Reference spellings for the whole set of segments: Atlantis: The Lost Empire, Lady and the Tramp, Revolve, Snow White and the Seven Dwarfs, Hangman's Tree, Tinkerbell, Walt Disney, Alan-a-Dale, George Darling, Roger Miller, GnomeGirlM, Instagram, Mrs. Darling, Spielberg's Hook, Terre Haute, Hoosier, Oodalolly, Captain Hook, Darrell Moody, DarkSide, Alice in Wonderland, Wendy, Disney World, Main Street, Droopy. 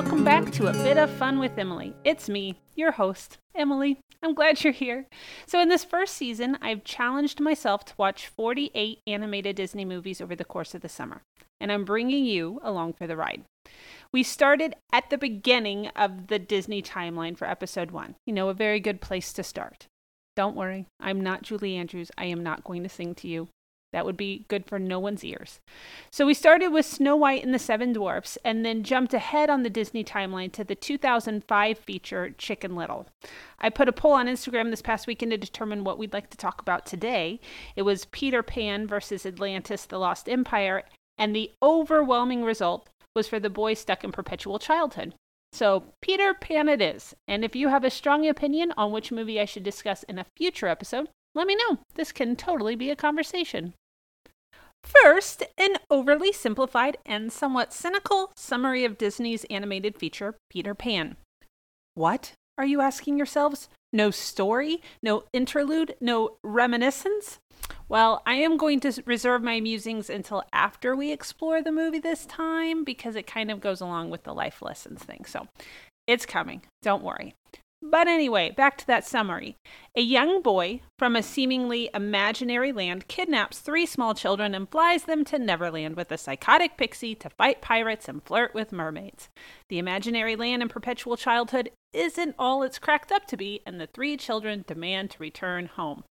welcome back to A Bit of Fun with Emily. It's me, your host, Emily. I'm glad you're here. So in this first season, I've challenged myself to watch 48 animated Disney movies over the course of the summer, and I'm bringing you along for the ride. We started at the beginning of the Disney timeline for episode 1. You know, a very good place to start. Don't worry, I'm not Julie Andrews. I am not going to sing to you. That would be good for no one's ears. So we started with Snow White and the Seven Dwarfs and then jumped ahead on the Disney timeline to the 2005 feature Chicken Little. I put a poll on Instagram this past weekend to determine what we'd like to talk about today. It was Peter Pan versus Atlantis: The Lost Empire, and the overwhelming result was for the boy stuck in perpetual childhood. So Peter Pan it is. And if you have a strong opinion on which movie I should discuss in a future episode, let me know. This can totally be a conversation. First, an overly simplified and somewhat cynical summary of Disney's animated feature, Peter Pan. What, are you asking yourselves? No story? No interlude? No reminiscence? Well, I am going to reserve my musings until after we explore the movie this time, because it kind of goes along with the life lessons thing. So it's coming. Don't worry. But anyway, back to that summary. A young boy from a seemingly imaginary land kidnaps 3 small children and flies them to Neverland with a psychotic pixie to fight pirates and flirt with mermaids. The imaginary land in perpetual childhood isn't all it's cracked up to be, and the 3 children demand to return home.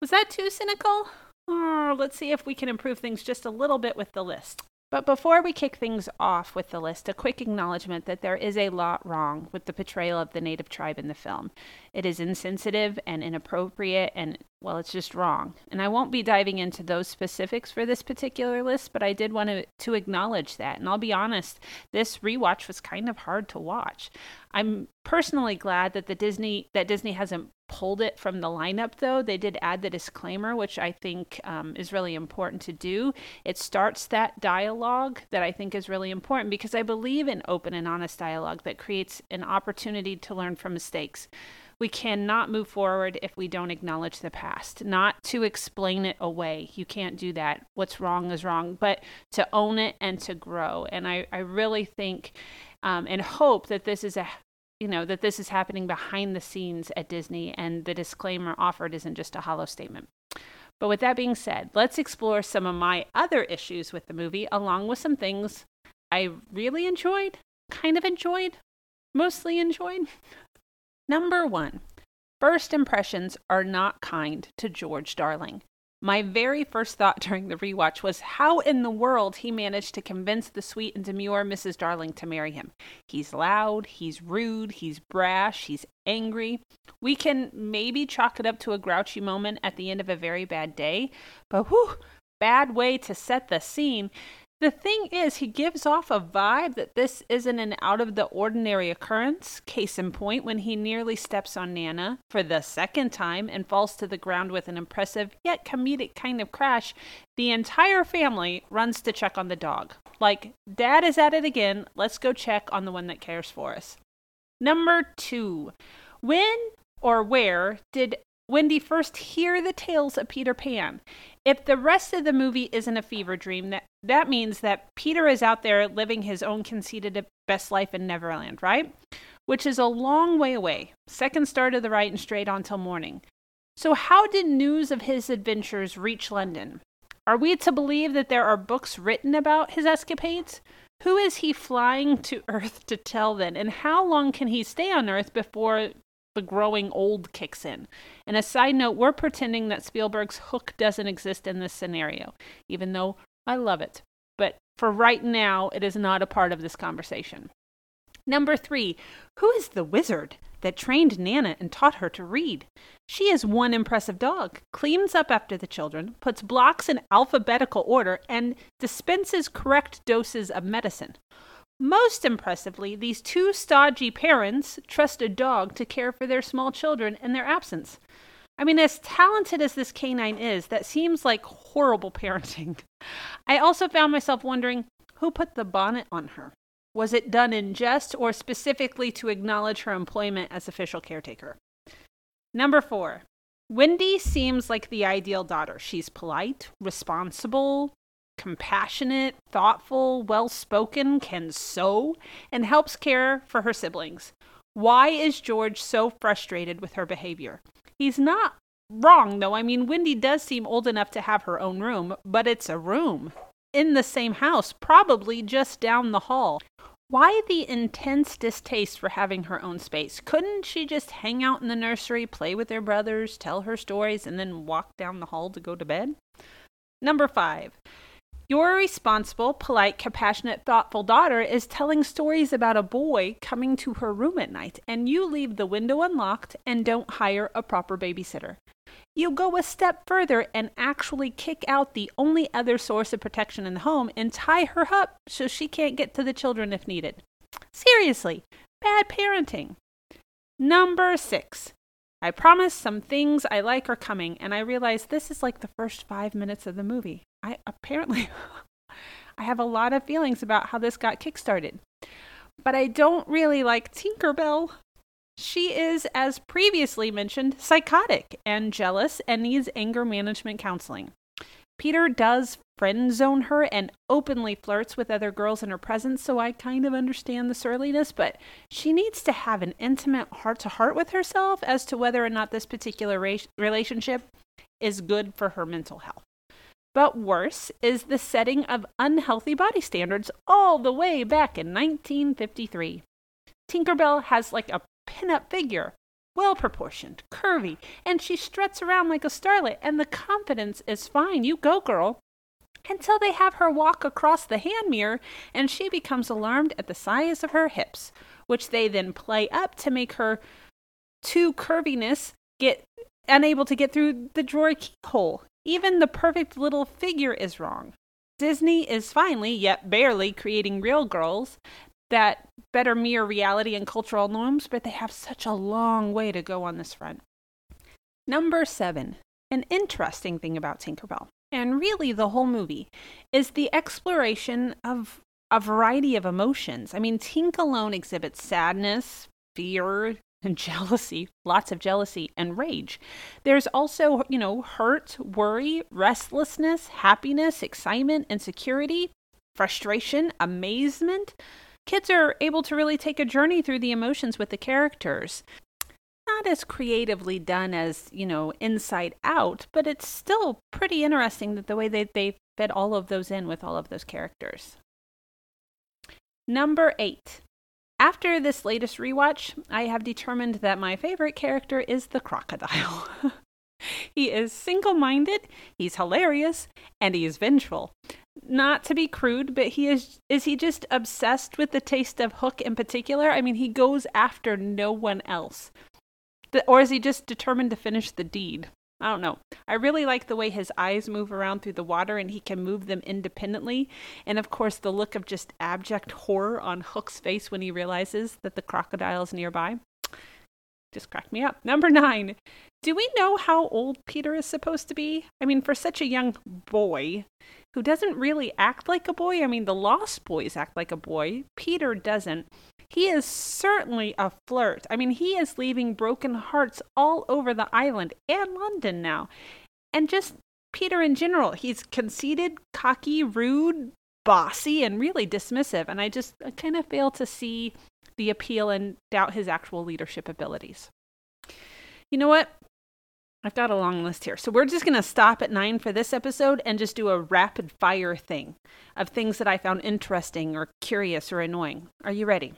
Was that too cynical? Let's see if we can improve things just a little bit with the list. But before we kick things off with the list, a quick acknowledgement that there is a lot wrong with the portrayal of the native tribe in the film. It is insensitive and inappropriate and, well, it's just wrong. And I won't be diving into those specifics for this particular list, but I did want to acknowledge that. And I'll be honest, this rewatch was kind of hard to watch. I'm personally glad that Disney hasn't pulled it from the lineup, though. They did add the disclaimer, which I think is really important to do. It starts that dialogue that I think is really important, because I believe in open and honest dialogue that creates an opportunity to learn from mistakes. We cannot move forward if we don't acknowledge the past, not to explain it away. You can't do that. What's wrong is wrong, but to own it and to grow. And I really think and hope that this is that this is happening behind the scenes at Disney, and the disclaimer offered isn't just a hollow statement. But with that being said, let's explore some of my other issues with the movie, along with some things I really enjoyed, kind of enjoyed, mostly enjoyed. Number 1, first impressions are not kind to George Darling. My very first thought during the rewatch was how in the world he managed to convince the sweet and demure Mrs. Darling to marry him. He's loud, he's rude, he's brash, he's angry. We can maybe chalk it up to a grouchy moment at the end of a very bad day, but bad way to set the scene. The thing is, he gives off a vibe that this isn't an out-of-the-ordinary occurrence, case in point when he nearly steps on Nana for the second time and falls to the ground with an impressive yet comedic kind of crash. The entire family runs to check on the dog. Like, Dad is at it again, let's go check on the one that cares for us. Number 2, when or where did Wendy first hear the tales of Peter Pan? If the rest of the movie isn't a fever dream, that means that Peter is out there living his own conceited best life in Neverland, right? Which is a long way away. Second star to the right and straight on till morning. So how did news of his adventures reach London? Are we to believe that there are books written about his escapades? Who is he flying to Earth to tell then? And how long can he stay on Earth before the growing old kicks in? And a side note, we're pretending that Spielberg's Hook doesn't exist in this scenario, even though I love it. But for right now, it is not a part of this conversation. Number 3, who is the wizard that trained Nana and taught her to read? She is one impressive dog, cleans up after the children, puts blocks in alphabetical order, and dispenses correct doses of medicine. Most impressively, these 2 stodgy parents trust a dog to care for their small children in their absence. I mean, as talented as this canine is, that seems like horrible parenting. I also found myself wondering, who put the bonnet on her? Was it done in jest or specifically to acknowledge her employment as official caretaker? Number 4, Wendy seems like the ideal daughter. She's polite, responsible, compassionate, thoughtful, well-spoken, can sew, and helps care for her siblings. Why is George so frustrated with her behavior? He's not wrong, though. I mean, Wendy does seem old enough to have her own room, but it's a room in the same house, probably just down the hall. Why the intense distaste for having her own space? Couldn't she just hang out in the nursery, play with her brothers, tell her stories, and then walk down the hall to go to bed? Number 5. Your responsible, polite, compassionate, thoughtful daughter is telling stories about a boy coming to her room at night, and you leave the window unlocked and don't hire a proper babysitter. You go a step further and actually kick out the only other source of protection in the home and tie her up so she can't get to the children if needed. Seriously, bad parenting. Number 6. I promise some things I like are coming, and I realize this is like the first 5 minutes of the movie. I have a lot of feelings about how this got kickstarted, but I don't really like Tinkerbell. She is, as previously mentioned, psychotic and jealous and needs anger management counseling. Peter does friend zone her and openly flirts with other girls in her presence, so I kind of understand the surliness, but she needs to have an intimate heart-to-heart with herself as to whether or not this particular relationship is good for her mental health. But worse is the setting of unhealthy body standards all the way back in 1953. Tinkerbell has like a pin-up figure, well-proportioned, curvy, and she struts around like a starlet, and the confidence is fine, you go girl, until they have her walk across the hand mirror, and she becomes alarmed at the size of her hips, which they then play up to make her too curviness get unable to get through the drawer keyhole. Even the perfect little figure is wrong. Disney is finally, yet barely, creating real girls that better mirror reality and cultural norms, but they have such a long way to go on this front. Number 7. An interesting thing about Tinkerbell, and really the whole movie, is the exploration of a variety of emotions. I mean, Tink alone exhibits sadness, fear, and jealousy, lots of jealousy, and rage. There's also, hurt, worry, restlessness, happiness, excitement, insecurity, frustration, amazement. Kids are able to really take a journey through the emotions with the characters. Not as creatively done as, Inside Out, but it's still pretty interesting that the way they fed all of those in with all of those characters. Number 8. After this latest rewatch, I have determined that my favorite character is the crocodile. He is single-minded, he's hilarious, and he is vengeful. Not to be crude, but is he just obsessed with the taste of Hook in particular? I mean, he goes after no one else. Or is he just determined to finish the deed? I don't know. I really like the way his eyes move around through the water and he can move them independently. And of course, the look of just abject horror on Hook's face when he realizes that the crocodile's nearby. Just cracked me up. Number 9. Do we know how old Peter is supposed to be? I mean, for such a young boy who doesn't really act like a boy. I mean, the Lost Boys act like a boy. Peter doesn't. He is certainly a flirt. I mean, he is leaving broken hearts all over the island and London now. And just Peter in general, he's conceited, cocky, rude, bossy, and really dismissive. And I kind of fail to see the appeal and doubt his actual leadership abilities. You know what? I've got a long list here. So we're just going to stop at 9 for this episode and just do a rapid fire thing of things that I found interesting or curious or annoying. Are you ready?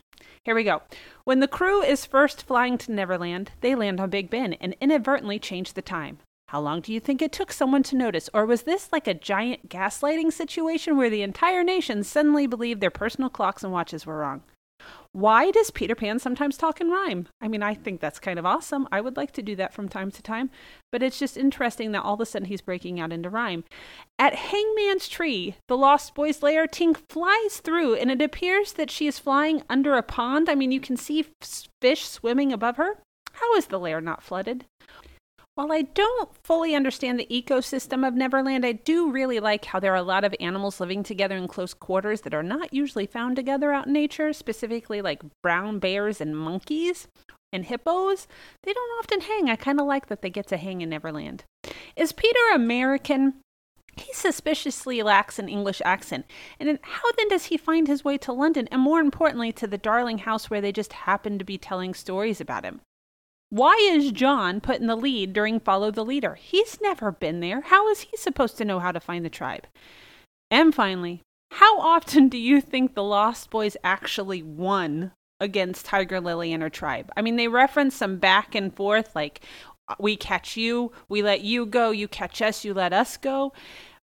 Here we go. When the crew is first flying to Neverland, they land on Big Ben and inadvertently change the time. How long do you think it took someone to notice? Or was this like a giant gaslighting situation where the entire nation suddenly believed their personal clocks and watches were wrong? Why does Peter Pan sometimes talk in rhyme? I mean, I think that's kind of awesome. I would like to do that from time to time, but it's just interesting that all of a sudden he's breaking out into rhyme. At Hangman's Tree, the Lost Boys' lair, Tink flies through, and it appears that she is flying under a pond. I mean, you can see fish swimming above her. How is the lair not flooded? While I don't fully understand the ecosystem of Neverland, I do really like how there are a lot of animals living together in close quarters that are not usually found together out in nature, specifically like brown bears and monkeys and hippos. They don't often hang. I kind of like that they get to hang in Neverland. Is Peter American? He suspiciously lacks an English accent. And how then does he find his way to London, and more importantly, to the Darling house where they just happen to be telling stories about him? Why is John put in the lead during Follow the Leader? He's never been there. How is he supposed to know how to find the tribe? And finally, how often do you think the Lost Boys actually won against Tiger Lily and her tribe? I mean, they reference some back and forth, like, we catch you, we let you go, you catch us, you let us go.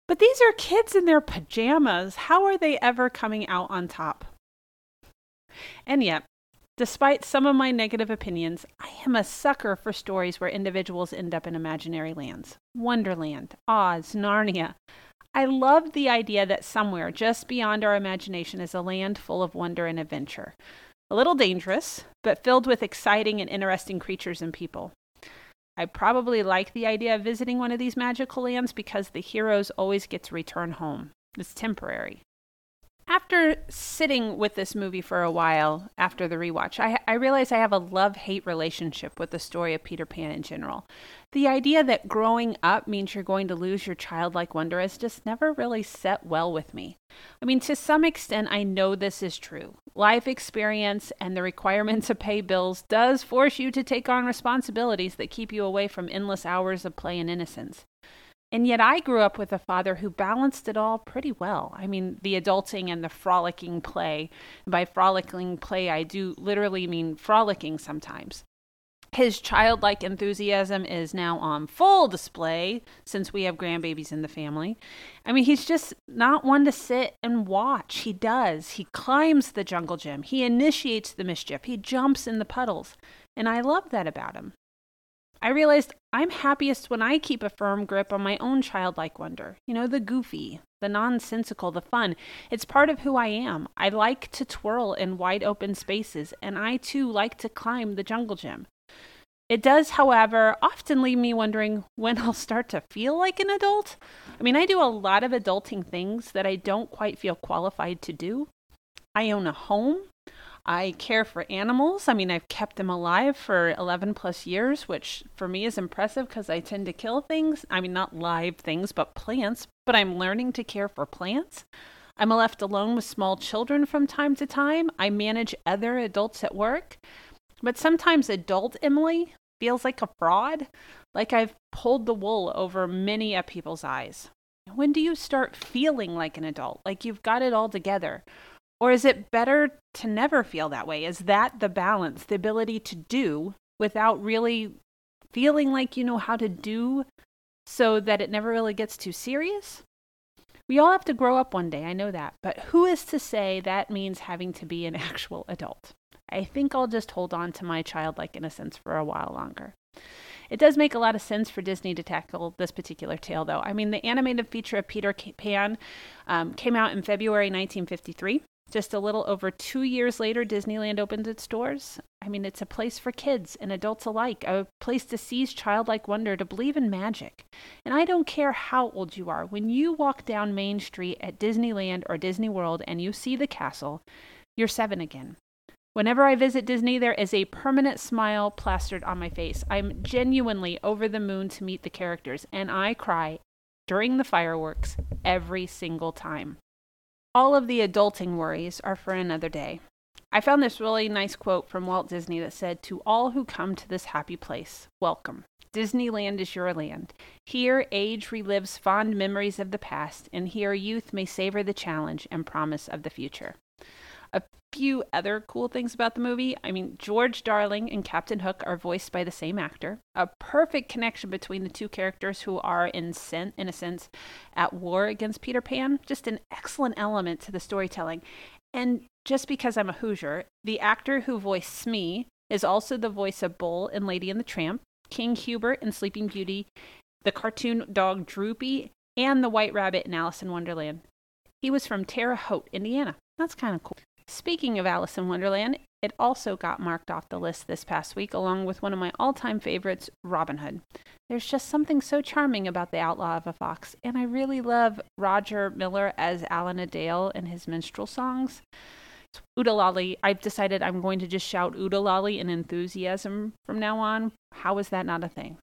But these are kids in their pajamas. How are they ever coming out on top? And yet, despite some of my negative opinions, I am a sucker for stories where individuals end up in imaginary lands. Wonderland, Oz, Narnia. I love the idea that somewhere just beyond our imagination is a land full of wonder and adventure. A little dangerous, but filled with exciting and interesting creatures and people. I probably like the idea of visiting one of these magical lands because the heroes always get to return home. It's temporary. After sitting with this movie for a while after the rewatch, I realized I have a love-hate relationship with the story of Peter Pan in general. The idea that growing up means you're going to lose your childlike wonder has just never really set well with me. I mean, to some extent, I know this is true. Life experience and the requirement to pay bills does force you to take on responsibilities that keep you away from endless hours of play and innocence. And yet I grew up with a father who balanced it all pretty well. I mean, the adulting and the frolicking play. By frolicking play, I do literally mean frolicking sometimes. His childlike enthusiasm is now on full display since we have grandbabies in the family. I mean, he's just not one to sit and watch. He does. He climbs the jungle gym. He initiates the mischief. He jumps in the puddles. And I love that about him. I realized I'm happiest when I keep a firm grip on my own childlike wonder. You know, the goofy, the nonsensical, the fun. It's part of who I am. I like to twirl in wide open spaces, and I too like to climb the jungle gym. It does, however, often leave me wondering when I'll start to feel like an adult. I mean, I do a lot of adulting things that I don't quite feel qualified to do. I own a home. I care for animals. I mean, I've kept them alive for 11 plus years, which for me is impressive because I tend to kill things. I mean, not live things, but plants. But I'm learning to care for plants. I'm left alone with small children from time to time. I manage other adults at work. But sometimes adult Emily feels like a fraud, like I've pulled the wool over many a people's eyes. When do you start feeling like an adult, like you've got it all together? Or is it better to never feel that way? Is that the balance, the ability to do without really feeling like you know how to do so that it never really gets too serious? We all have to grow up one day, I know that. But who is to say that means having to be an actual adult? I think I'll just hold on to my childlike innocence for a while longer. It does make a lot of sense for Disney to tackle this particular tale, though. I mean, the animated feature of Peter Pan came out in February 1953. Just a little over 2 years later, Disneyland opened its doors. I mean, it's a place for kids and adults alike, a place to seize childlike wonder, to believe in magic. And I don't care how old you are. When you walk down Main Street at Disneyland or Disney World and you see the castle, you're 7 again. Whenever I visit Disney, there is a permanent smile plastered on my face. I'm genuinely over the moon to meet the characters, and I cry during the fireworks every single time. All of the adulting worries are for another day. I found this really nice quote from Walt Disney that said, "To all who come to this happy place, welcome. Disneyland is your land. Here, age relives fond memories of the past, and here youth may savor the challenge and promise of the future." A few other cool things about the movie. I mean, George Darling and Captain Hook are voiced by the same actor. A perfect connection between the two characters who are, in a sense, at war against Peter Pan. Just an excellent element to the storytelling. And just because I'm a Hoosier, the actor who voiced Smee is also the voice of Bull in Lady and the Tramp, King Hubert in Sleeping Beauty, the cartoon dog Droopy, and the White Rabbit in Alice in Wonderland. He was from Terre Haute, Indiana. That's kind of cool. Speaking of Alice in Wonderland, it also got marked off the list this past week, along with one of my all-time favorites, Robin Hood. There's just something so charming about the outlaw of a fox, and I really love Roger Miller as Alan-a-Dale and his minstrel songs. It's Oodalolly. I've decided I'm going to just shout Oodalolly in enthusiasm from now on. How is that not a thing?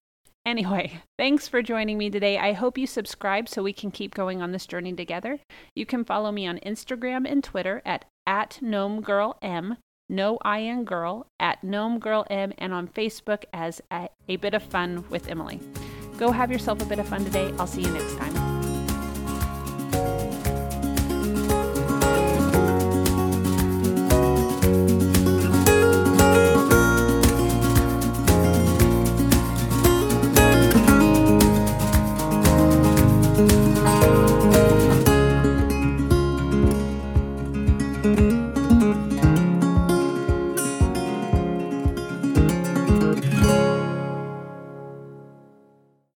Anyway, thanks for joining me today. I hope you subscribe so we can keep going on this journey together. You can follow me on Instagram and Twitter at GnomeGirlM, no I in girl, at GnomeGirlM, and on Facebook as a Bit of Fun with Emily. Go have yourself a bit of fun today. I'll see you next time.